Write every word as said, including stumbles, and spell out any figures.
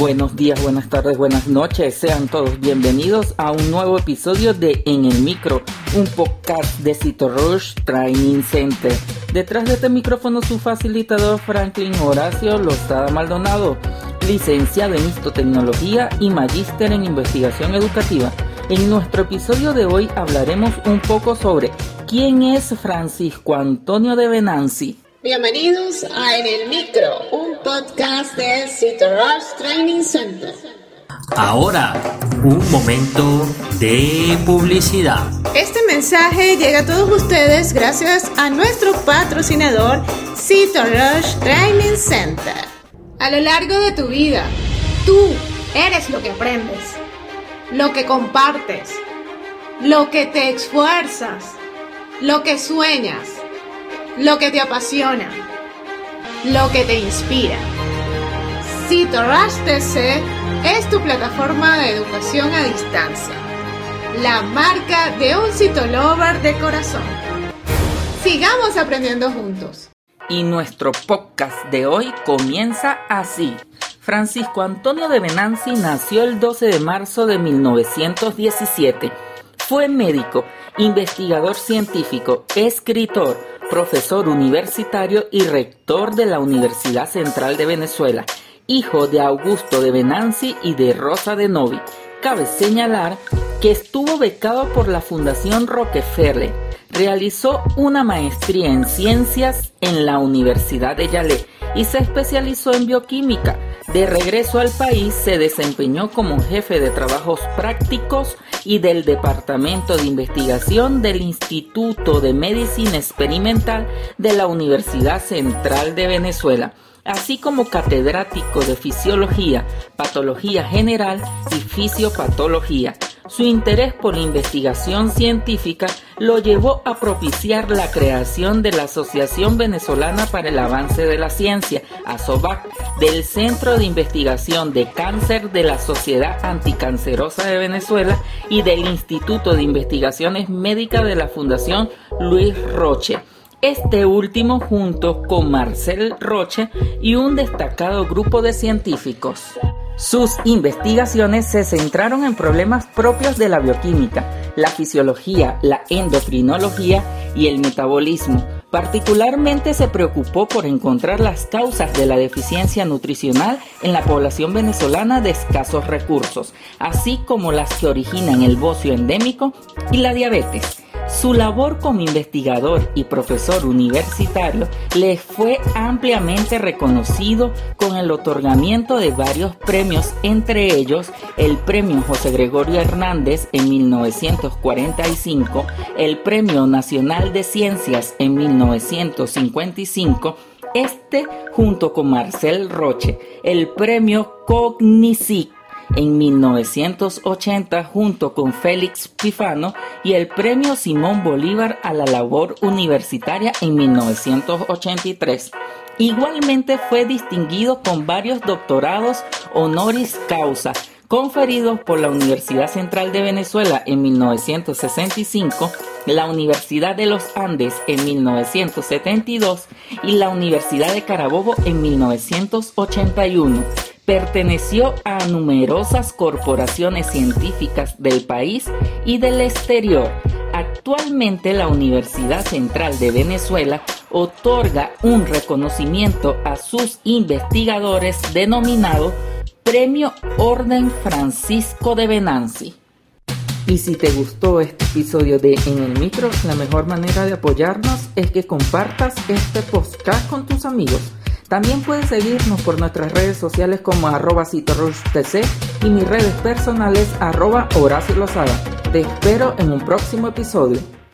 Buenos días, buenas tardes, buenas noches. Sean todos bienvenidos a un nuevo episodio de En el Micro, un podcast de Citorush Training Center. Detrás de este micrófono su facilitador Franklin Horacio Lozada Maldonado, licenciado en Histotecnología y magíster en Investigación Educativa. En nuestro episodio de hoy hablaremos un poco sobre quién es Francisco Antonio de Venanzi. Bienvenidos a En el Micro, un podcast de Citorush Training Center. Ahora, un momento de publicidad. Este mensaje llega a todos ustedes gracias a nuestro patrocinador Citorush Training Center. A lo largo de tu vida, tú eres lo que aprendes, lo que compartes, lo que te esfuerzas, lo que sueñas, lo que te apasiona, lo que te inspira. Citorush T C es tu plataforma de educación a distancia, la marca de un citolover de corazón. Sigamos aprendiendo juntos. Y nuestro podcast de hoy comienza así. Francisco Antonio de Venanzi nació el doce de marzo de mil novecientos diecisiete. Fue médico, investigador científico, escritor, profesor universitario y rector de la Universidad Central de Venezuela, hijo de Augusto de Venanzi y de Rosa de Novi. Cabe señalar que estuvo becado por la Fundación Rockefeller. Realizó una maestría en ciencias en la Universidad de Yale y se especializó en bioquímica. De regreso al país se desempeñó como jefe de trabajos prácticos y del Departamento de Investigación del Instituto de Medicina Experimental de la Universidad Central de Venezuela, así como catedrático de Fisiología, Patología General y Fisiopatología. Su interés por la investigación científica lo llevó a propiciar la creación de la Asociación Venezolana para el Avance de la Ciencia, ASOVAC, del Centro de Investigación de Cáncer de la Sociedad Anticancerosa de Venezuela y del Instituto de Investigaciones Médicas de la Fundación Luis Roche. Este último junto con Marcel Roche y un destacado grupo de científicos. Sus investigaciones se centraron en problemas propios de la bioquímica, la fisiología, la endocrinología y el metabolismo. Particularmente se preocupó por encontrar las causas de la deficiencia nutricional en la población venezolana de escasos recursos, así como las que originan el bocio endémico y la diabetes. Su labor como investigador y profesor universitario le fue ampliamente reconocido con el otorgamiento de varios premios, entre ellos el Premio José Gregorio Hernández en mil novecientos cuarenta y cinco, el Premio Nacional de Ciencias en mil novecientos cincuenta y cinco, este junto con Marcel Roche, el Premio Cognicit en mil novecientos ochenta junto con Félix Pifano y el Premio Simón Bolívar a la labor universitaria en mil novecientos ochenta y tres. Igualmente fue distinguido con varios doctorados honoris causa, conferidos por la Universidad Central de Venezuela en mil novecientos sesenta y cinco, la Universidad de los Andes en mil novecientos setenta y dos y la Universidad de Carabobo en mil novecientos ochenta y uno. Perteneció a numerosas corporaciones científicas del país y del exterior. Actualmente la Universidad Central de Venezuela otorga un reconocimiento a sus investigadores denominado Premio Orden Francisco de Venanzi. Y si te gustó este episodio de En el Micro, la mejor manera de apoyarnos es que compartas este podcast con tus amigos. También puedes seguirnos por nuestras redes sociales como arroba CitorushTC y mis redes personales arroba Horacio Lozada. Te espero en un próximo episodio.